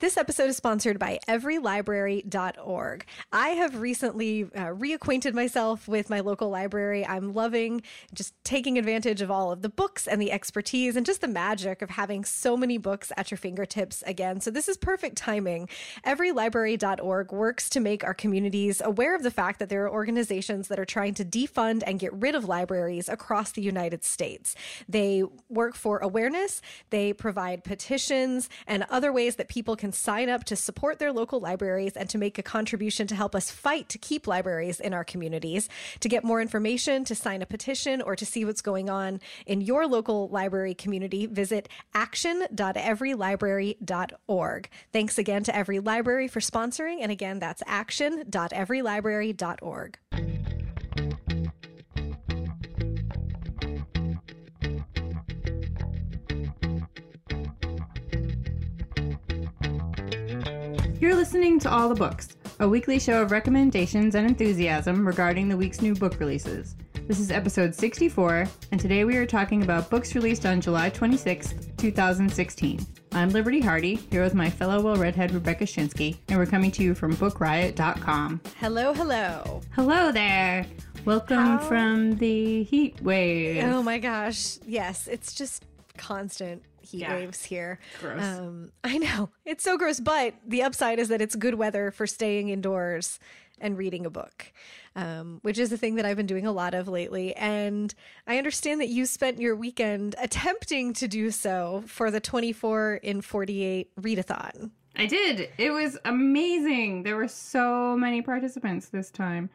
This episode is sponsored by everylibrary.org. I have recently reacquainted myself with my local library. I'm loving just taking advantage of all of the books and the expertise and just the magic of having so many books at your fingertips again. So this is perfect timing. Everylibrary.org works to make our communities aware of the fact that there are organizations that are trying to defund and get rid of libraries across the United States. They work for awareness. They provide petitions and other ways that people can sign up to support their local libraries and to make a contribution to help us fight to keep libraries in our communities. To get more information, to sign a petition, or to see what's going on in your local library community, visit action.everylibrary.org. Thanks again to Every Library for sponsoring. And again, that's action.everylibrary.org. You're listening to All the Books, a weekly show of recommendations and enthusiasm regarding the week's new book releases. This is episode 64, and today we are talking about books released on July 26, 2016. I'm Liberty Hardy, here with my fellow well-readhead Rebecca Shinsky, and we're coming to you from bookriot.com. Hello, hello. Hello there. Welcome from the heat wave. Oh my gosh. Yes, it's just constant heat waves here. Gross. I know. It's so gross, but the upside is that it's good weather for staying indoors and reading a book, which is the thing that I've been doing a lot of lately. And I understand that you spent your weekend attempting to do so for the 24 in 48 readathon. I did. It was amazing. There were so many participants this time.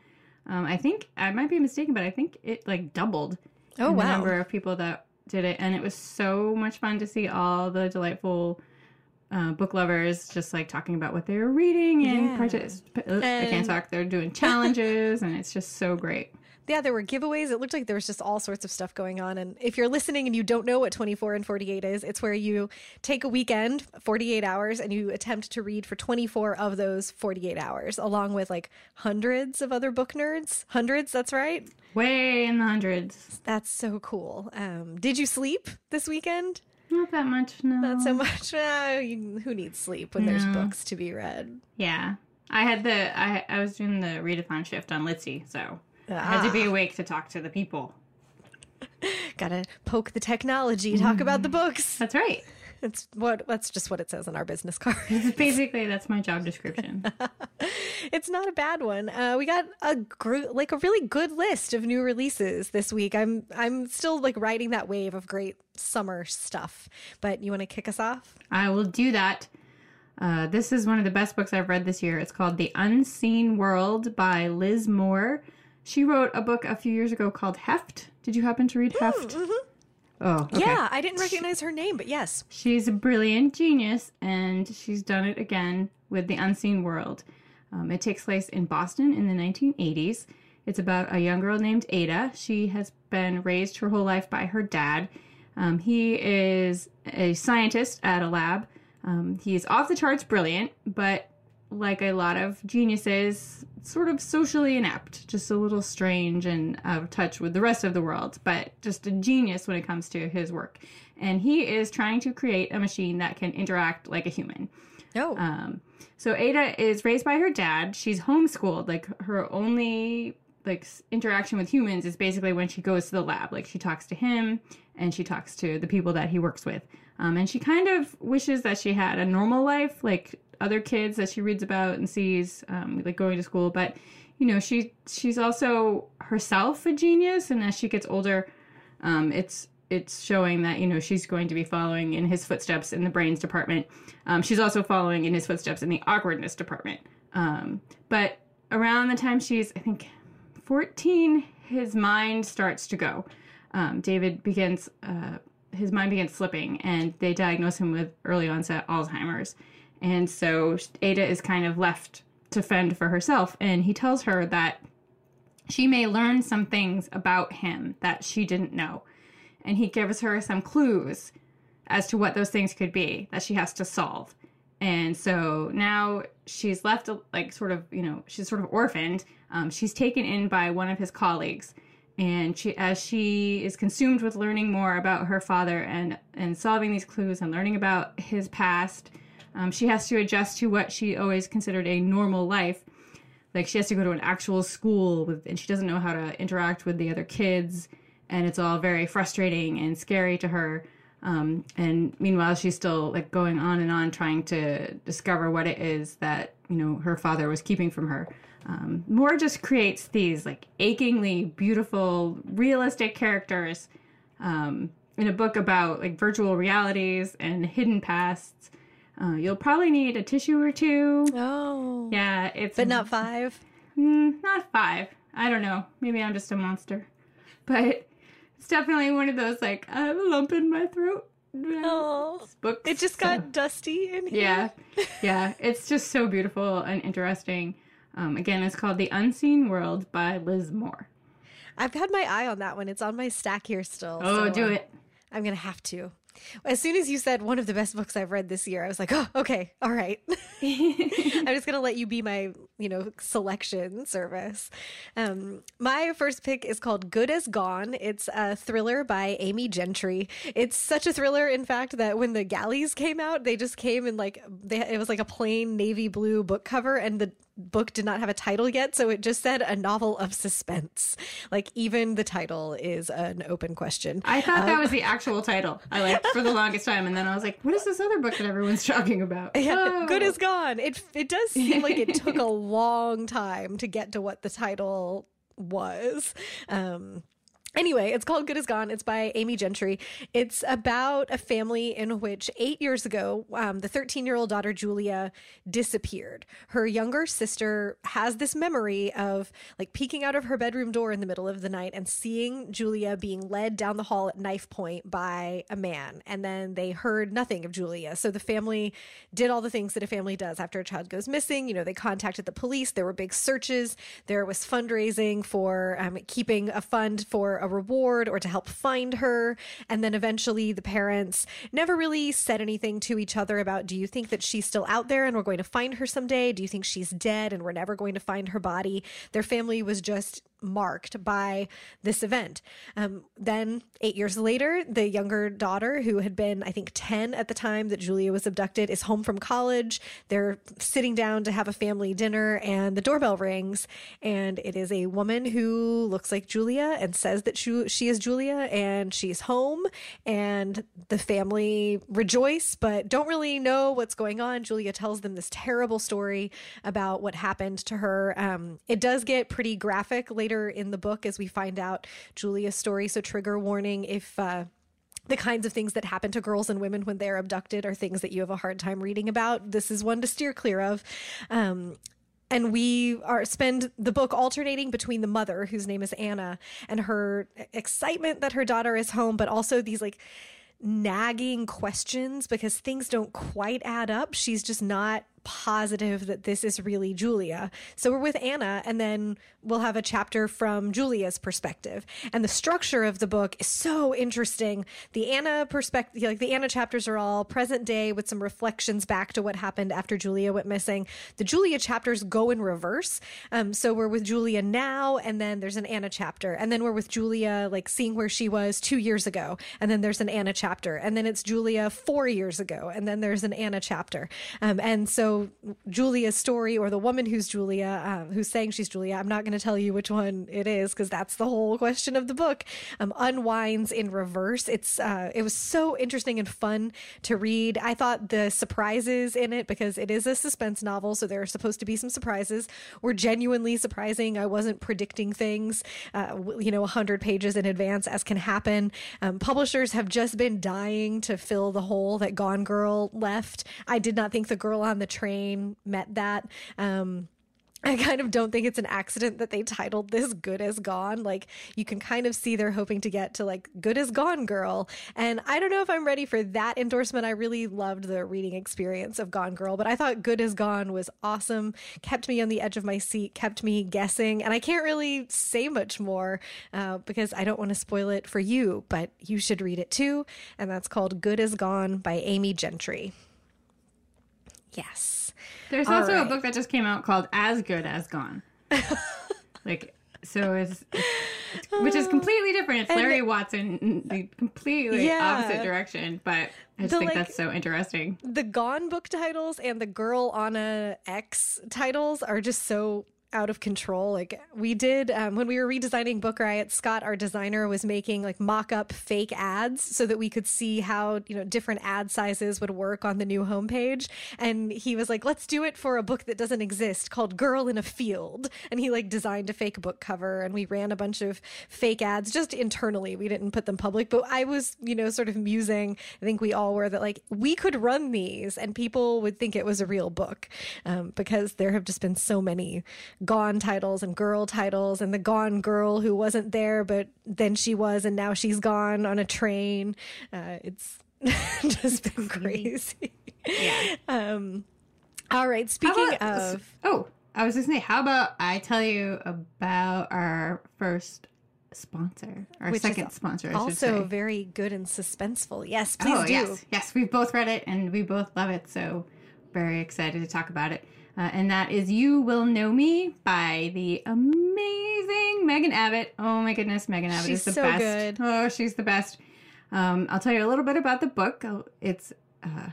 I think, I might be mistaken, but I think it like doubled the number of people that did it, and it was so much fun to see all the delightful book lovers just like talking about what they were reading and I can't talk, they're doing challenges and it's just so great. Yeah, there were giveaways. It looked like there was just all sorts of stuff going on. And if you're listening and you don't know what 24 and 48 is, it's where you take a weekend, 48 hours, and you attempt to read for 24 of those 48 hours, along with like hundreds of other book nerds. Hundreds, that's right. Way in the hundreds. That's so cool. Did you sleep this weekend? Not that much, no. Not so much. No, who needs sleep when there's books to be read? Yeah. I was doing the readathon shift on Litzy, so... I had to be awake to talk to the people. Gotta poke the technology, talk about the books. That's right. That's just what it says on our business card. Basically, that's my job description. It's not a bad one. We got a really good list of new releases this week. I'm still like riding that wave of great summer stuff. But you want to kick us off? I will do that. This is one of the best books I've read this year. It's called The Unseen World by Liz Moore. She wrote a book a few years ago called Heft. Did you happen to read Heft? Mm-hmm. Oh, okay. Yeah, I didn't recognize her name, but yes. She's a brilliant genius, and she's done it again with The Unseen World. It takes place in Boston in the 1980s. It's about a young girl named Ada. She has been raised her whole life by her dad. He is a scientist at a lab. He's off the charts brilliant, but like a lot of geniuses, sort of socially inept, just a little strange and out of touch with the rest of the world, but just a genius when it comes to his work. And he is trying to create a machine that can interact like a human. Oh. So Ada is raised by her dad. She's homeschooled. Like her only like interaction with humans is basically when she goes to the lab. Like she talks to him and she talks to the people that he works with. And she kind of wishes that she had a normal life, like other kids that she reads about and sees, like going to school. But, you know, she's also herself a genius. And as she gets older, it's showing that, you know, she's going to be following in his footsteps in the brains department. She's also following in his footsteps in the awkwardness department. But around the time she's, I think, 14, his mind starts to go. His mind begins slipping, and they diagnose him with early onset Alzheimer's. And so Ada is kind of left to fend for herself. And he tells her that she may learn some things about him that she didn't know. And he gives her some clues as to what those things could be that she has to solve. And so now she's left like sort of, you know, she's sort of orphaned. She's taken in by one of his colleagues. And she is consumed with learning more about her father and solving these clues and learning about his past, She has to adjust to what she always considered a normal life. Like, she has to go to an actual school, and she doesn't know how to interact with the other kids, and it's all very frustrating and scary to her. And meanwhile, she's still, like, going on and on trying to discover what it is that, you know, her father was keeping from her. Moore just creates these, like, achingly beautiful, realistic characters in a book about, like, virtual realities and hidden pasts. You'll probably need a tissue or two. Oh. Yeah. But not five? Not five. I don't know. Maybe I'm just a monster. But it's definitely one of those, like, I have a lump in my throat. Oh. Books. It just got dusty in here. Yeah. Yeah. It's just so beautiful and interesting. Again, it's called The Unseen World by Liz Moore. I've had my eye on that one. It's on my stack here still. Oh, so do it. I'm going to have to. As soon as you said one of the best books I've read this year, I was like, oh, okay, all right. I'm just going to let you be my, you know, selection service. My first pick is called Good as Gone. It's a thriller by Amy Gentry. It's such a thriller, in fact, that when the galleys came out, they just came in it was like a plain navy blue book cover, and the book did not have a title yet, so it just said a novel of suspense. Like, even the title is an open question. I thought that was the actual title, I liked for the longest time, and then I was like, what is this other book that everyone's talking about? Yeah, oh. Good as Gone. It does seem like it took a long time to get to what the title was. Anyway, it's called Good as Gone. It's by Amy Gentry. It's about a family in which 8 years ago, the 13-year-old daughter, Julia, disappeared. Her younger sister has this memory of, like, peeking out of her bedroom door in the middle of the night and seeing Julia being led down the hall at knife point by a man. And then they heard nothing of Julia. So the family did all the things that a family does after a child goes missing. You know, they contacted the police. There were big searches. There was fundraising for keeping a fund for a reward or to help find her. And then eventually the parents never really said anything to each other about, do you think that she's still out there and we're going to find her someday? Do you think she's dead and we're never going to find her body? Their family was just marked by this event. Then 8 years later, the younger daughter, who had been, I think, 10 at the time that Julia was abducted, is home from college. They're sitting down to have a family dinner, and the doorbell rings, and it is a woman who looks like Julia and says that she is Julia, and she's home, and the family rejoice but don't really know what's going on. Julia tells them this terrible story about what happened to her. It does get pretty graphic later in the book as we find out Julia's story, so trigger warning if the kinds of things that happen to girls and women when they're abducted are things that you have a hard time reading about. This is one to steer clear of. And we spend the book alternating between the mother, whose name is Anna, and her excitement that her daughter is home, but also these, like, nagging questions because things don't quite add up. She's just not positive that this is really Julia. So we're with Anna, and then we'll have a chapter from Julia's perspective. And the structure of the book is so interesting. The Anna perspective, like, the Anna chapters are all present day with some reflections back to what happened after Julia went missing. The Julia chapters go in reverse. So we're with Julia now, and then there's an Anna chapter. And then we're with Julia, like, seeing where she was 2 years ago. And then there's an Anna chapter. And then it's Julia 4 years ago. And then there's an Anna chapter. And so Julia's story, or the woman who's Julia, who's saying she's Julia, I'm not going to tell you which one it is because that's the whole question of the book, unwinds in reverse. It was so interesting and fun to read. I thought the surprises in it, because it is a suspense novel, so there are supposed to be some surprises, were genuinely surprising. I wasn't predicting things, 100 pages in advance, as can happen. Publishers have just been dying to fill the hole that Gone Girl left. I did not think The Girl on the Train met that. I kind of don't think it's an accident that they titled this Good as Gone. Like, you can kind of see they're hoping to get to, like, Good as Gone Girl. And I don't know if I'm ready for that endorsement. I really loved the reading experience of Gone Girl, but I thought Good as Gone was awesome. Kept me on the edge of my seat, kept me guessing. And I can't really say much more because I don't want to spoil it for you, but you should read it too. And that's called Good as Gone by Amy Gentry. Yes. There's also a book that just came out called As Good as Gone. Like, so it's which is completely different. It's Larry Watson, the completely opposite direction. But I just think that's so interesting. The Gone book titles and the Girl on a X titles are just so out of control. Like we did when we were redesigning Book Riot, Scott, our designer, was making like mock-up fake ads so that we could see how, you know, different ad sizes would work on the new homepage. And he was like, let's do it for a book that doesn't exist called Girl in a Field. And he like designed a fake book cover, and we ran a bunch of fake ads just internally. We didn't put them public, but I was, you know, sort of musing, I think we all were, that like we could run these and people would think it was a real book because there have just been so many Gone titles and Girl titles, and the Gone girl who wasn't there but then she was and now she's gone on a train. It's just been crazy. Yeah. All right, speaking of... Oh, I was just going to say, how about I tell you about our first sponsor, our second sponsor, I should say. Also very good and suspenseful. Yes, please do. Yes, we've both read it and we both love it, so very excited to talk about it. And that is You Will Know Me by the amazing Megan Abbott. Oh, my goodness. Megan Abbott is the best. She's so good. Oh, she's the best. I'll tell you a little bit about the book. It's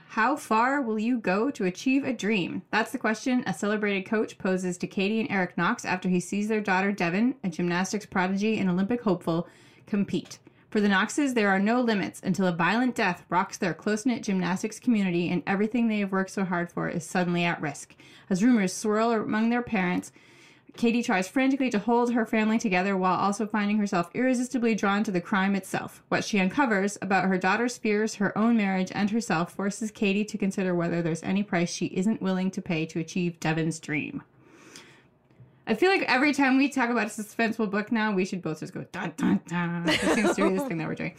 How Far Will You Go to Achieve a Dream? That's the question a celebrated coach poses to Katie and Eric Knox after he sees their daughter, Devin, a gymnastics prodigy and Olympic hopeful, compete. For the Knoxes, there are no limits until a violent death rocks their close-knit gymnastics community and everything they have worked so hard for is suddenly at risk. As rumors swirl among their parents, Katie tries frantically to hold her family together while also finding herself irresistibly drawn to the crime itself. What she uncovers about her daughter's fears, her own marriage, and herself forces Katie to consider whether there's any price she isn't willing to pay to achieve Devin's dream. I feel like every time we talk about a suspenseful book now, we should both just go, dun, dun, dun. It seems to be this thing that we're doing.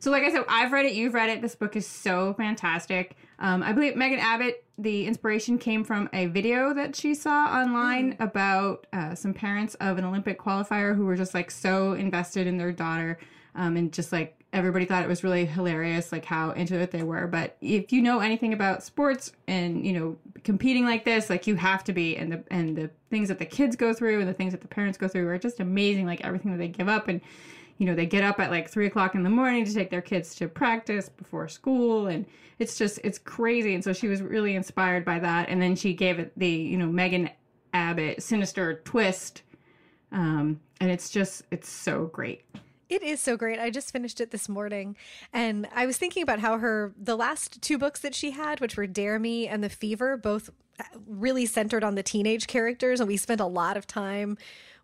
So like I said, I've read it, you've read it. This book is so fantastic. I believe Megan Abbott, the inspiration came from a video that she saw online about some parents of an Olympic qualifier who were just like so invested in their daughter and just like everybody thought it was really hilarious, like how into it they were. But if you know anything about sports and, you know, competing like this, like you have to be, and the things that the kids go through and the things that the parents go through are just amazing, like everything that they give up. And, you know, they get up at like 3 o'clock in the morning to take their kids to practice before school. And it's just, it's crazy. And so she was really inspired by that. And then she gave it the, you know, Megan Abbott sinister twist. And it's just, it's so great. It is so great. I just finished it this morning, and I was thinking about how the last two books that she had, which were Dare Me and The Fever, both really centered on the teenage characters, and we spent a lot of time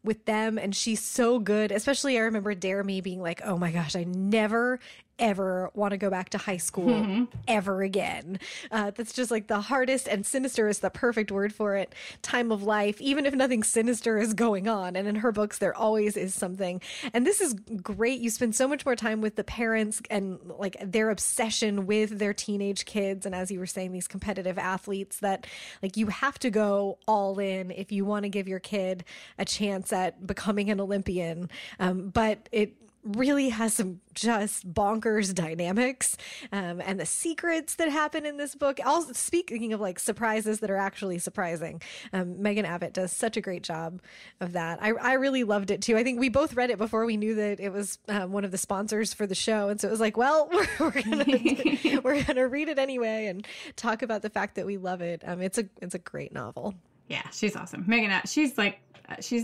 with them, and she's so good. Especially I remember Dare Me being like, oh my gosh, I never ever want to go back to high school ever again. That's just like the hardest, and sinister is the perfect word for it, time of life, even if nothing sinister is going on. And in her books, there always is something. And this is great. You spend so much more time with the parents and like their obsession with their teenage kids. And as you were saying, these competitive athletes that like you have to go all in if you want to give your kid a chance at becoming an Olympian. But it really has some just bonkers dynamics and the secrets that happen in this book. Also, speaking of like surprises that are actually surprising, Megan Abbott does such a great job of that. I really loved it too. I think we both read it before we knew that it was one of the sponsors for the show, and so it was like, well, we're gonna read it anyway and talk about the fact that we love it. It's a great novel. Yeah, she's awesome. Megan Abbott, she's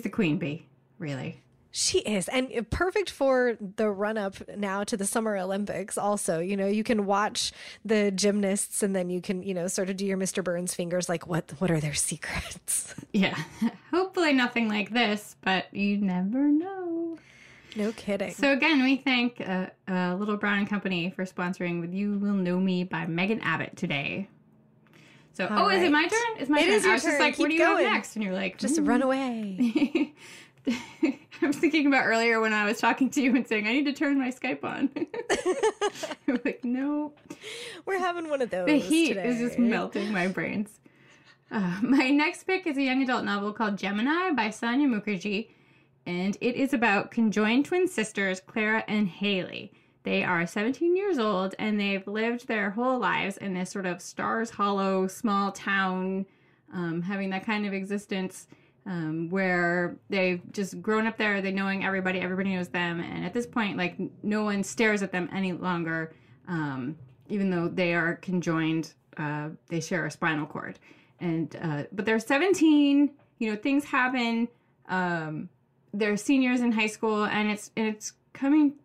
the queen bee, really. She is. And perfect for the run up now to the Summer Olympics. Also, you know, you can watch the gymnasts and then you can, you know, sort of do your Mr. Burns fingers. Like what are their secrets? Yeah. Hopefully nothing like this, but you never know. No kidding. So again, we thank Little Brown & Company for sponsoring with You Will Know Me by Megan Abbott today. So, All right. Is it my turn? It's my turn. It is your turn. I was just like, what do you have next? And you're like, just run away. I was thinking about earlier when I was talking to you and saying, I need to turn my Skype on. I'm like, no. We're having one of those today. The heat is just melting my brains. My next pick is a young adult novel called Gemini by Sonya Mukherjee, and it is about conjoined twin sisters, Clara and Haley. They are 17 years old, and they've lived their whole lives in this sort of Stars Hollow small town, having that kind of existence. where they've just grown up there, they're knowing everybody, everybody knows them, and at this point, like, no one stares at them any longer, even though they are conjoined, they share a spinal cord. And but they're 17, you know, things happen, they're seniors in high school, and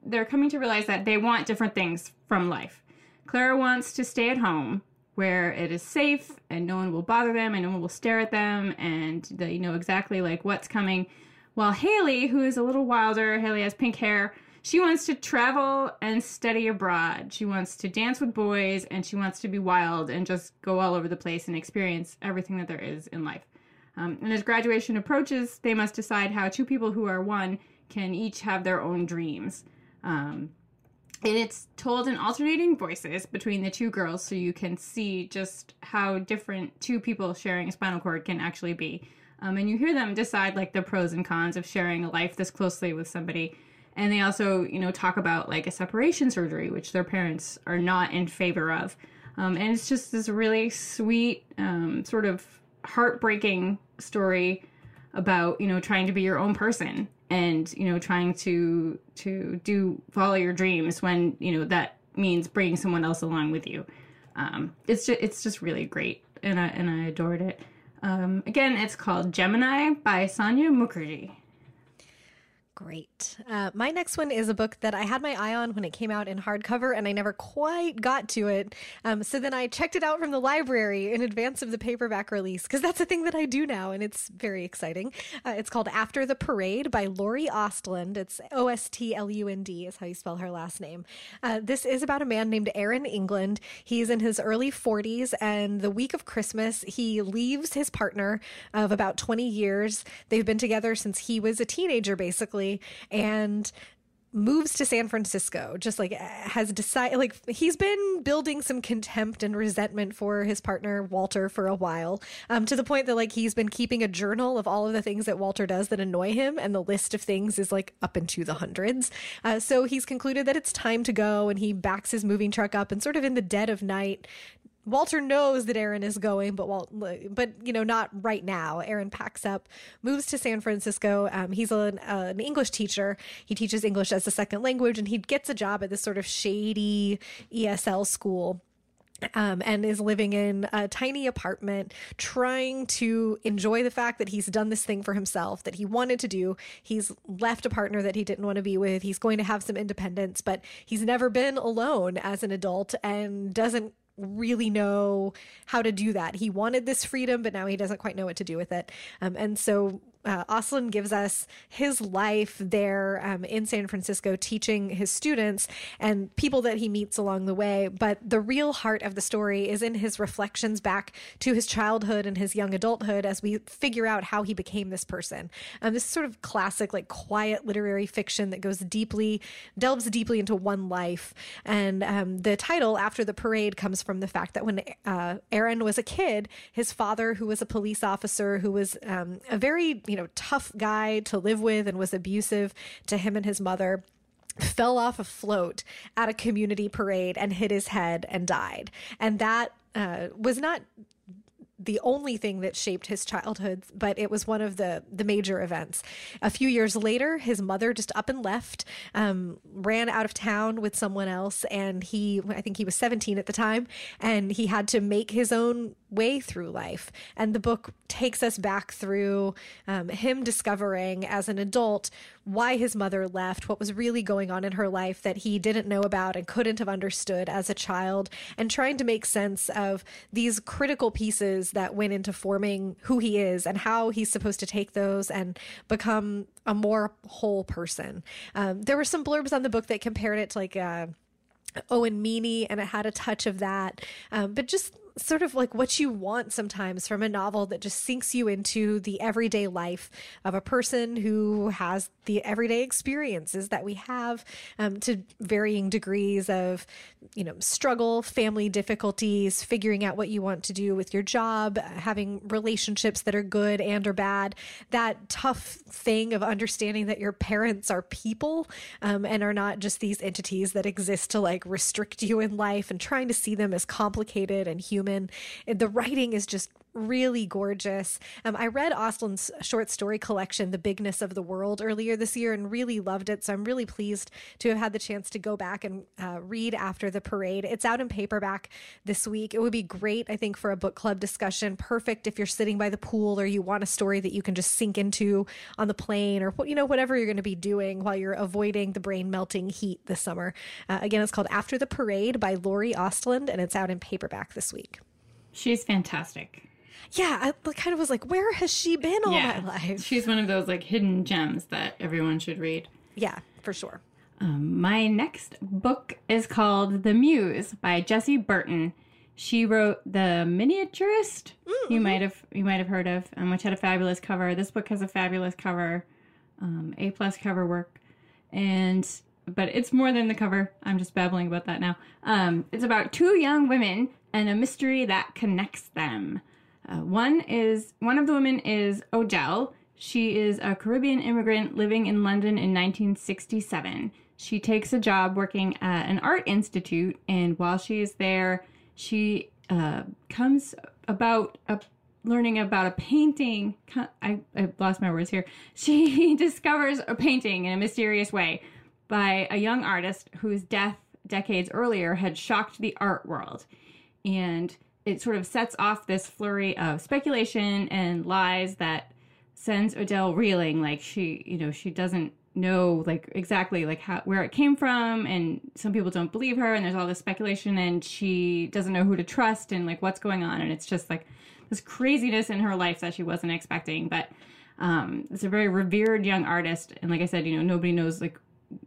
they're coming to realize that they want different things from life. Clara wants to stay at home where it is safe and no one will bother them and no one will stare at them and they know exactly like what's coming. While Haley, who is a little wilder, Haley has pink hair, she wants to travel and study abroad. She wants to dance with boys and she wants to be wild and just go all over the place and experience everything that there is in life. And as graduation approaches, they must decide how two people who are one can each have their own dreams. And it's told in alternating voices between the two girls, so you can see just how different two people sharing a spinal cord can actually be. And you hear them decide, like, the pros and cons of sharing a life this closely with somebody. And they also, you know, talk about, like, a separation surgery, which their parents are not in favor of. And it's just this really sweet, sort of heartbreaking story about, you know, trying to be your own person and, you know, trying to follow your dreams when, you know, that means bringing someone else along with you. It's just really great. And I adored it. Again, it's called Gemini by Sonya Mukherjee. Great. My next one is a book that I had my eye on when it came out in hardcover, and I never quite got to it. So then I checked it out from the library in advance of the paperback release, because that's a thing that I do now, and it's very exciting. It's called After the Parade by Lori Ostlund. It's O-S-T-L-U-N-D is how you spell her last name. This is about a man named Aaron England. He's in his early 40s, and the week of Christmas, he leaves his partner of about 20 years. They've been together since he was a teenager, basically, and moves to San Francisco, just like has decided, like, he's been building some contempt and resentment for his partner Walter for a while, to the point that, like, he's been keeping a journal of all of the things that Walter does that annoy him, and the list of things is, like, up into the hundreds. So he's concluded that it's time to go, and he backs his moving truck up, and sort of in the dead of night, Walter knows that Aaron is going, but you know, not right now. Aaron packs up, moves to San Francisco. He's an English teacher. He teaches English as a second language, and he gets a job at this sort of shady ESL school. And is living in a tiny apartment, trying to enjoy the fact that he's done this thing for himself that he wanted to do. He's left a partner that he didn't want to be with. He's going to have some independence, but he's never been alone as an adult and doesn't really know how to do that. He wanted this freedom, but now he doesn't quite know what to do with it. And so Ostlund gives us his life there in San Francisco, teaching his students and people that he meets along the way. But the real heart of the story is in his reflections back to his childhood and his young adulthood as we figure out how he became this person. This is sort of classic, like, quiet literary fiction that delves deeply into one life. And the title, After the Parade, comes from the fact that when Aaron was a kid, his father, who was a police officer, who was a very, you know, tough guy to live with and was abusive to him and his mother, fell off a float at a community parade and hit his head and died. And that was not the only thing that shaped his childhood, but it was one of the major events. A few years later, his mother just up and left, ran out of town with someone else, and I think he was 17 at the time, and he had to make his own way through life. And the book takes us back through him discovering as an adult why his mother left, what was really going on in her life that he didn't know about and couldn't have understood as a child, and trying to make sense of these critical pieces that went into forming who he is and how he's supposed to take those and become a more whole person. There were some blurbs on the book that compared it to, like, Owen Meany, and it had a touch of that, but just sort of like what you want sometimes from a novel that just sinks you into the everyday life of a person who has the everyday experiences that we have, to varying degrees of, you know, struggle, family difficulties, figuring out what you want to do with your job, having relationships that are good and or bad, that tough thing of understanding that your parents are people, and are not just these entities that exist to, like, restrict you in life, and trying to see them as complicated and human. The writing is just really gorgeous. I read Ostlund's short story collection, The Bigness of the World, earlier this year and really loved it. So I'm really pleased to have had the chance to go back and read After the Parade. It's out in paperback this week. It would be great, I think, for a book club discussion. Perfect if you're sitting by the pool or you want a story that you can just sink into on the plane or, you know, whatever you're going to be doing while you're avoiding the brain melting heat this summer. Again, it's called After the Parade by Lori Ostlund, and it's out in paperback this week. She's fantastic. Yeah, I kind of was like, where has she been all my life? She's one of those like hidden gems that everyone should read. Yeah, for sure. My next book is called The Muse by Jessie Burton. She wrote The Miniaturist, you might have heard of, which had a fabulous cover. This book has a fabulous cover, A+ cover work, but it's more than the cover. I'm just babbling about that now. It's about two young women and a mystery that connects them. One of the women is Odell. She is a Caribbean immigrant living in London in 1967. She takes a job working at an art institute, and while she is there, she comes about learning about a painting. I lost my words here. She discovers a painting in a mysterious way by a young artist whose death decades earlier had shocked the art world. And it sort of sets off this flurry of speculation and lies that sends Odell reeling. Like she doesn't know exactly where it came from, and some people don't believe her, and there's all this speculation, and she doesn't know who to trust and what's going on, and it's just this craziness in her life that she wasn't expecting. But it's a very revered young artist, and like I said, nobody knows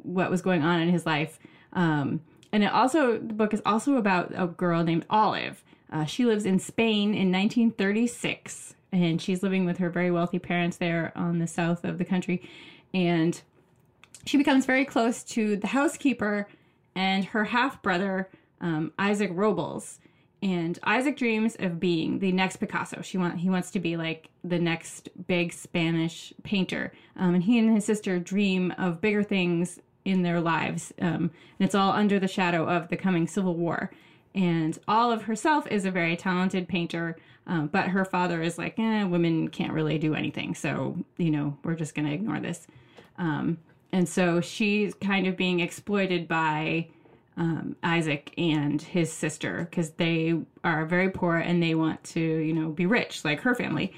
what was going on in his life. And the book is also about a girl named Olive. She lives in Spain in 1936, and she's living with her very wealthy parents there on the south of the country. And she becomes very close to the housekeeper and her half-brother, Isaac Robles. And Isaac dreams of being the next Picasso. He wants to be the next big Spanish painter. And he and his sister dream of bigger things in their lives. And it's all under the shadow of the coming Civil War. And Olive herself is a very talented painter, but her father is women can't really do anything. So, we're just going to ignore this. And so she's kind of being exploited by Isaac and his sister because they are very poor and they want to, be rich like her family.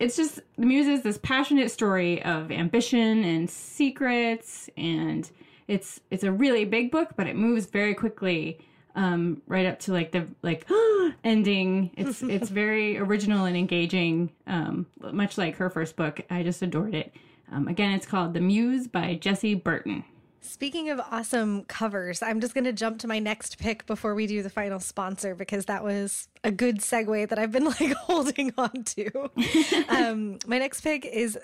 It's just, The Muse is this passionate story of ambition and secrets. And it's a really big book, but it moves very quickly. Right up to the ending. It's very original and engaging, much like her first book. I just adored it. Again, it's called The Muse by Jessie Burton. Speaking of awesome covers, I'm just going to jump to my next pick before we do the final sponsor, because that was a good segue that I've been holding on to. My next pick is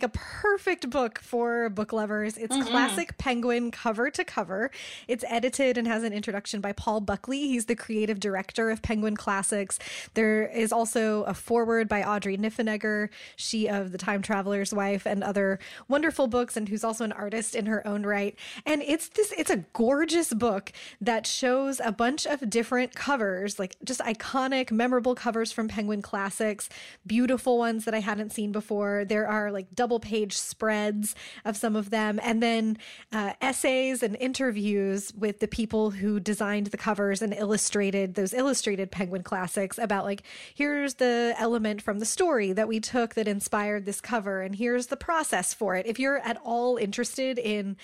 a perfect book for book lovers. It's Classic Penguin Cover to Cover. It's edited and has an introduction by Paul Buckley. He's the creative director of Penguin Classics. There is also a foreword by Audrey Niffenegger, she of The Time Traveler's Wife and other wonderful books, and who's also an artist in her own right. And it's a gorgeous book that shows a bunch of different covers, just iconic, memorable covers from Penguin Classics, beautiful ones that I hadn't seen before. There are double-page spreads of some of them, and then essays and interviews with the people who designed the covers and illustrated those Penguin Classics about here's the element from the story that we took that inspired this cover, and here's the process for it. If you're at all interested in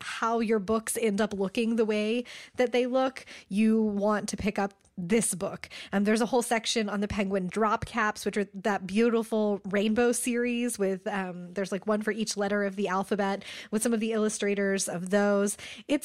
how your books end up looking the way that they look, you want to pick up this book. There's a whole section on the Penguin drop caps, which are that beautiful rainbow series with there's one for each letter of the alphabet, with some of the illustrators of those.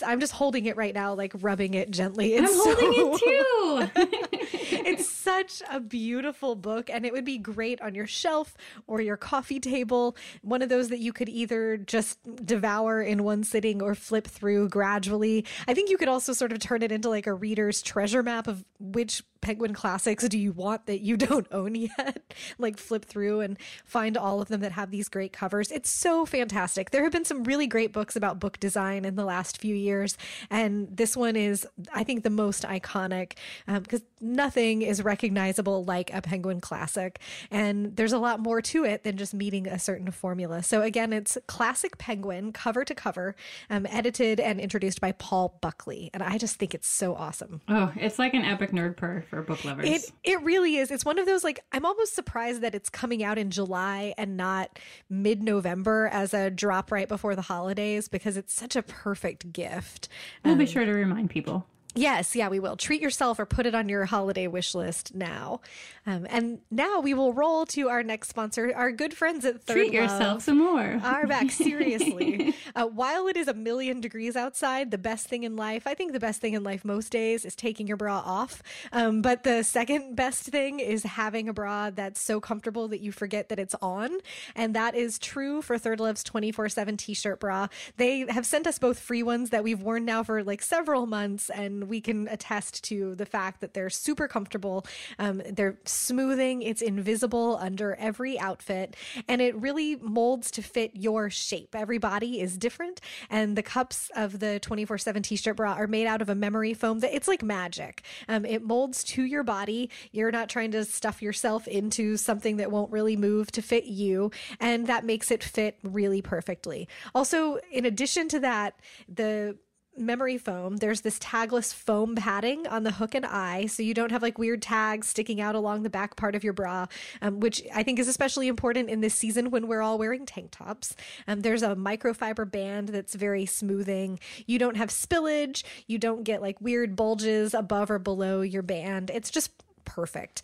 I'm just holding it right now, rubbing it gently. I'm holding it too. It's such a beautiful book, and it would be great on your shelf or your coffee table. One of those that you could either just devour in one sitting or flip through gradually. I think you could also sort of turn it into a reader's treasure map of which Penguin Classics do you want that you don't own yet? Like, flip through and find all of them that have these great covers. It's so fantastic. There have been some really great books about book design in the last few years, and this one is, I think, the most iconic, because nothing is recognizable like a Penguin Classic, and there's a lot more to it than just meeting a certain formula. So again, it's Classic Penguin Cover to Cover, edited and introduced by Paul Buckley, and I just think it's so awesome. Oh, it's like an epic nerd purr for book lovers. It really is. It's one of those, like, I'm almost surprised that it's coming out in July and not mid-November as a drop right before the holidays, because it's such a perfect gift. We'll be sure to remind people. Yes, yeah, we will. Treat yourself or put it on your holiday wish list now. And now we will roll to our next sponsor, our good friends at Third Love. Treat yourself some more. Are back, seriously. While it is 1,000,000 degrees outside, the best thing in life, I think the best thing in life most days, is taking your bra off. But the second best thing is having a bra that's so comfortable that you forget that it's on. And that is true for Third Love's 24/7 t-shirt bra. They have sent us both free ones that we've worn now for like several months, and we can attest to the fact that they're super comfortable. They're smoothing. It's invisible under every outfit, and it really molds to fit your shape. Every body is different, and the cups of the 24/7 t-shirt bra are made out of a memory foam that it's like magic. It molds to your body. You're not trying to stuff yourself into something that won't really move to fit you, and that makes it fit really perfectly. Also, in addition to that, the memory foam, there's this tagless foam padding on the hook and eye, so you don't have like weird tags sticking out along the back part of your bra, which I think is especially important in this season when we're all wearing tank tops. There's a microfiber band that's very smoothing. You don't have spillage. You don't get like weird bulges above or below your band. It's just perfect.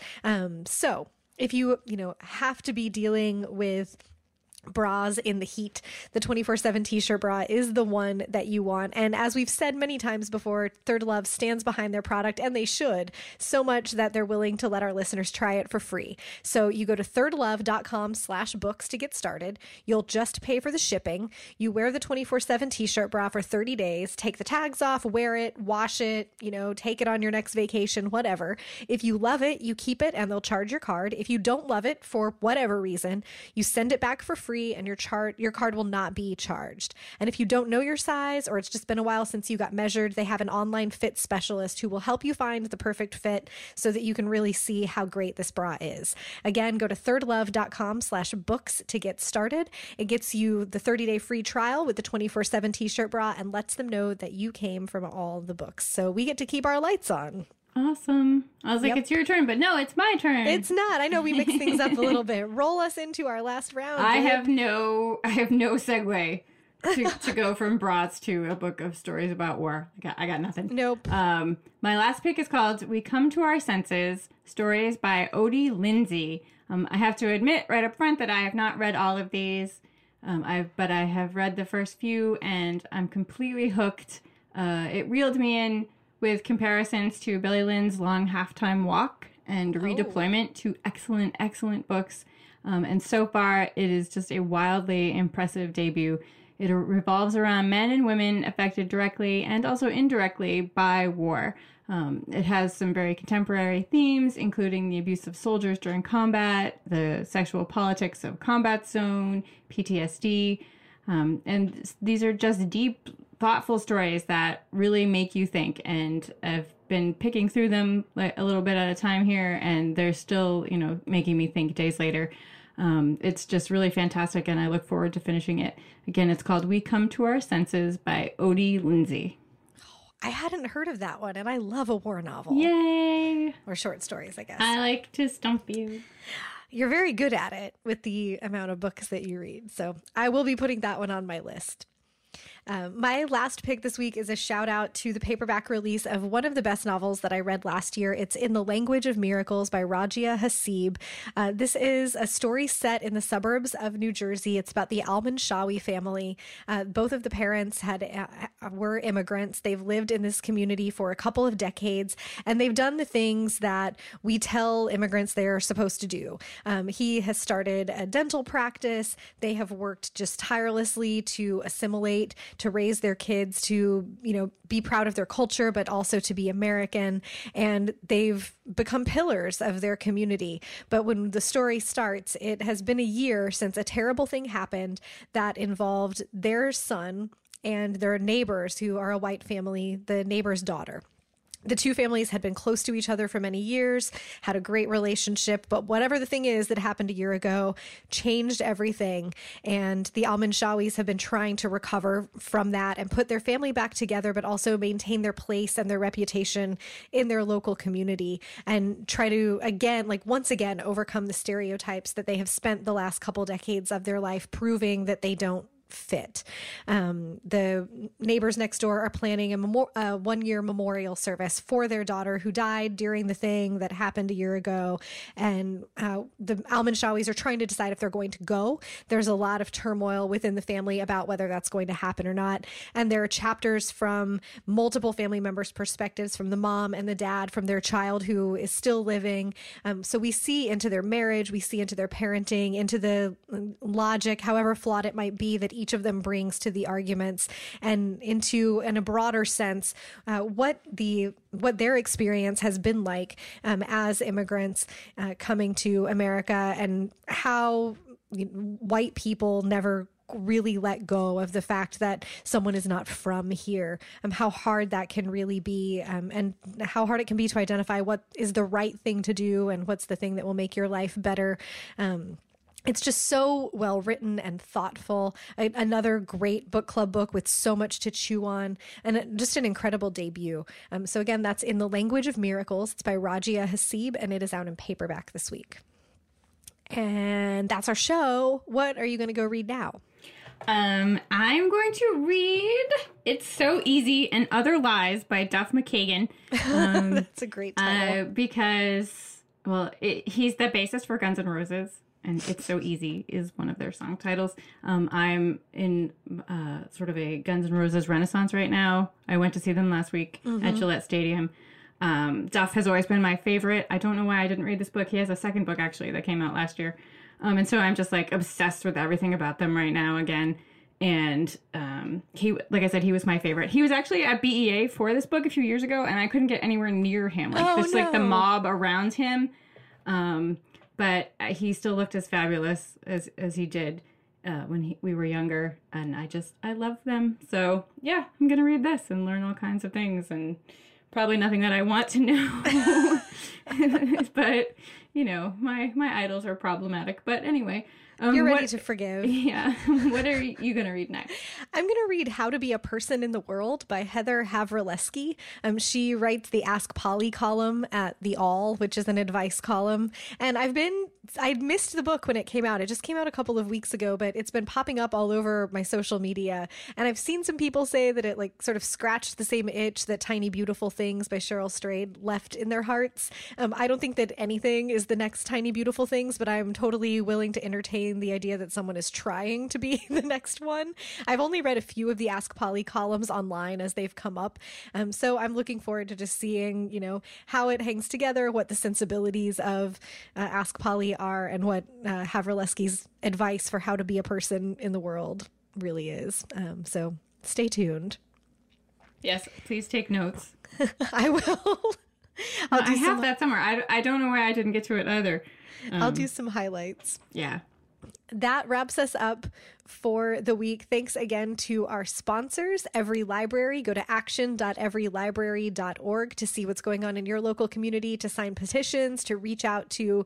So if you have to be dealing with bras in the heat, the 24/7 t-shirt bra is the one that you want. And as we've said many times before, Third Love stands behind their product, and they should, so much that they're willing to let our listeners try it for free. So you go to thirdlove.com/books to get started. You'll just pay for the shipping. You wear the 24/7 t-shirt bra for 30 days, take the tags off, wear it, wash it, take it on your next vacation, whatever. If you love it, you keep it and they'll charge your card. If you don't love it for whatever reason, you send it back for free. And your card will not be charged. And if you don't know your size, or it's just been a while since you got measured, they have an online fit specialist who will help you find the perfect fit so that you can really see how great this bra is. Again, go to thirdlove.com/books to get started. It gets you the 30-day free trial with the 24/7 t-shirt bra and lets them know that you came from all the books. So we get to keep our lights on. Awesome. I was like, It's your turn, but no, it's my turn. It's not. I know we mix things up a little bit. Roll us into our last round. I have no segue to go from bras to a book of stories about war. I got nothing. Nope. My last pick is called We Come to Our Senses, stories by Odie Lindsay. I have to admit right up front that I have not read all of these, but I have read the first few, and I'm completely hooked. It reeled me in with comparisons to Billy Lynn's Long Halftime Walk and Redeployment, two excellent, excellent books. And so far, it is just a wildly impressive debut. It revolves around men and women affected directly and also indirectly by war. It has some very contemporary themes, including the abuse of soldiers during combat, the sexual politics of combat zone, PTSD. And these are just deep, thoughtful stories that really make you think, and I've been picking through them like a little bit at a time here, and they're still, making me think days later. It's just really fantastic, and I look forward to finishing it. Again, it's called We Come to Our Senses by Odie Lindsay. I hadn't heard of that one, and I love a war novel. Yay! Or short stories, I guess. I like to stump you. You're very good at it with the amount of books that you read, so I will be putting that one on my list. My last pick this week is a shout out to the paperback release of one of the best novels that I read last year. It's In the Language of Miracles by Rajia Hassib. This is a story set in the suburbs of New Jersey. It's about the Almanshawi family. Both of the parents were immigrants. They've lived in this community for a couple of decades, and they've done the things that we tell immigrants they're supposed to do. He has started a dental practice. They have worked just tirelessly to assimilate to raise their kids to, you know, be proud of their culture, but also to be American. And they've become pillars of their community. But when the story starts, it has been a year since a terrible thing happened that involved their son and their neighbors, who are a white family, the neighbor's daughter. The two families had been close to each other for many years, had a great relationship, but whatever the thing is that happened a year ago changed everything. And the Almanshawis have been trying to recover from that and put their family back together, but also maintain their place and their reputation in their local community and try to, again, like once again, overcome the stereotypes that they have spent the last couple decades of their life proving that they don't fit. The neighbors next door are planning a one-year memorial service for their daughter who died during the thing that happened a year ago. And the Almanshawis are trying to decide if they're going to go. There's a lot of turmoil within the family about whether that's going to happen or not. And there are chapters from multiple family members' perspectives, from the mom and the dad, from their child who is still living. So we see into their marriage, we see into their parenting, into the logic, however flawed it might be, that each of them brings to the arguments, and into, in a broader sense, what their experience has been like as immigrants coming to America, and how white people never really let go of the fact that someone is not from here, how hard that can really be, and how hard it can be to identify what is the right thing to do and what's the thing that will make your life better. It's just so well written and thoughtful. Another great book club book with so much to chew on, and just an incredible debut. So again, that's In the Language of Miracles. It's by Rajia Hassib, and it is out in paperback this week. And that's our show. What are you going to go read now? I'm going to read It's So Easy and Other Lies by Duff McKagan. That's a great title. Because, well, he's the bassist for Guns N' Roses. And It's So Easy is one of their song titles. I'm in sort of a Guns N' Roses renaissance right now. I went to see them last week at Gillette Stadium. Duff has always been my favorite. I don't know why I didn't read this book. He has a second book, actually, that came out last year. And so I'm just, like, obsessed with everything about them right now again. And he, like I said, he was my favorite. He was actually at BEA for this book a few years ago, and I couldn't get anywhere near him. Like, the mob around him. But he still looked as fabulous as he did when we were younger. And I love them. So, yeah, I'm going to read this and learn all kinds of things. And probably nothing that I want to know. But, you know, my idols are problematic. But anyway. You're ready to forgive. Yeah. What are you going to read next? I'm going to read How to Be a Person in the World by Heather Havrileski. She writes the Ask Polly column at The All, which is an advice column. And I missed the book when it came out. It just came out a couple of weeks ago, but it's been popping up all over my social media. And I've seen some people say that it like sort of scratched the same itch that Tiny Beautiful Things by Cheryl Strayed left in their hearts. I don't think that anything is the next Tiny Beautiful Things, but I'm totally willing to entertain the idea that someone is trying to be the next one. I've only read a few of the Ask Polly columns online as they've come up. So I'm looking forward to just seeing, you know, how it hangs together, what the sensibilities of Ask Polly are, and what Havrileski's advice for how to be a person in the world really is. So stay tuned. Yes, please take notes. I will. I have that somewhere. I don't know why I didn't get to it either. I'll do some highlights. Yeah. That wraps us up for the week. Thanks again to our sponsors, Every Library. Go to action.everylibrary.org to see what's going on in your local community, to sign petitions, to reach out to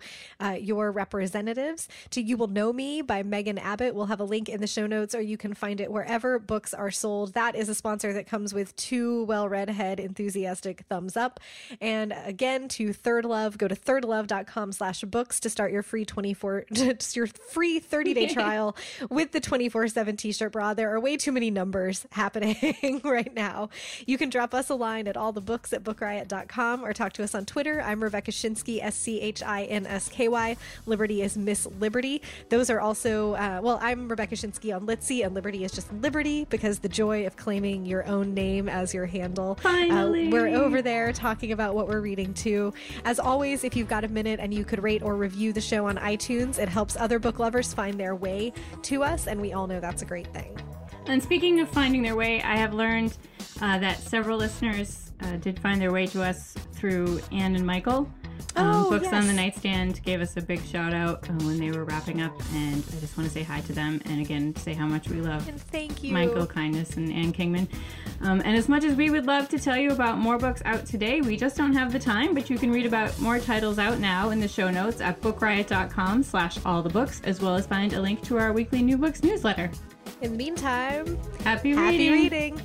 your representatives. To You Will Know Me by Megan Abbott. We'll have a link in the show notes, or you can find it wherever books are sold. That is a sponsor that comes with two well-read-head enthusiastic thumbs up. And again, to Third Love. Go to thirdlove.com/books to start your free 30-day trial with the 24/7 t-shirt bra. There are way too many numbers happening right now. You can drop us a line at allthebooks@bookriot.com or talk to us on Twitter. I'm Rebecca Shinsky, SCHINSKY. Liberty is Miss Liberty. Those are also, I'm Rebecca Shinsky on Litzy, and Liberty is just Liberty, because the joy of claiming your own name as your handle. Finally. We're over there talking about what we're reading too. As always, if you've got a minute and you could rate or review the show on iTunes, it helps other book lovers find their way to us, and we all know that's a great thing. And speaking of finding their way, I have learned that several listeners did find their way to us through Anne and Michael. Books on the Nightstand gave us a big shout out when they were wrapping up, and I just want to say hi to them and again say how much we love Michael Kindness and Anne Kingman. And as much as we would love to tell you about more books out today, we just don't have the time, but you can read about more titles out now in the show notes at bookriot.com/allthebooks, as well as find a link to our weekly New Books newsletter. In the meantime, happy reading!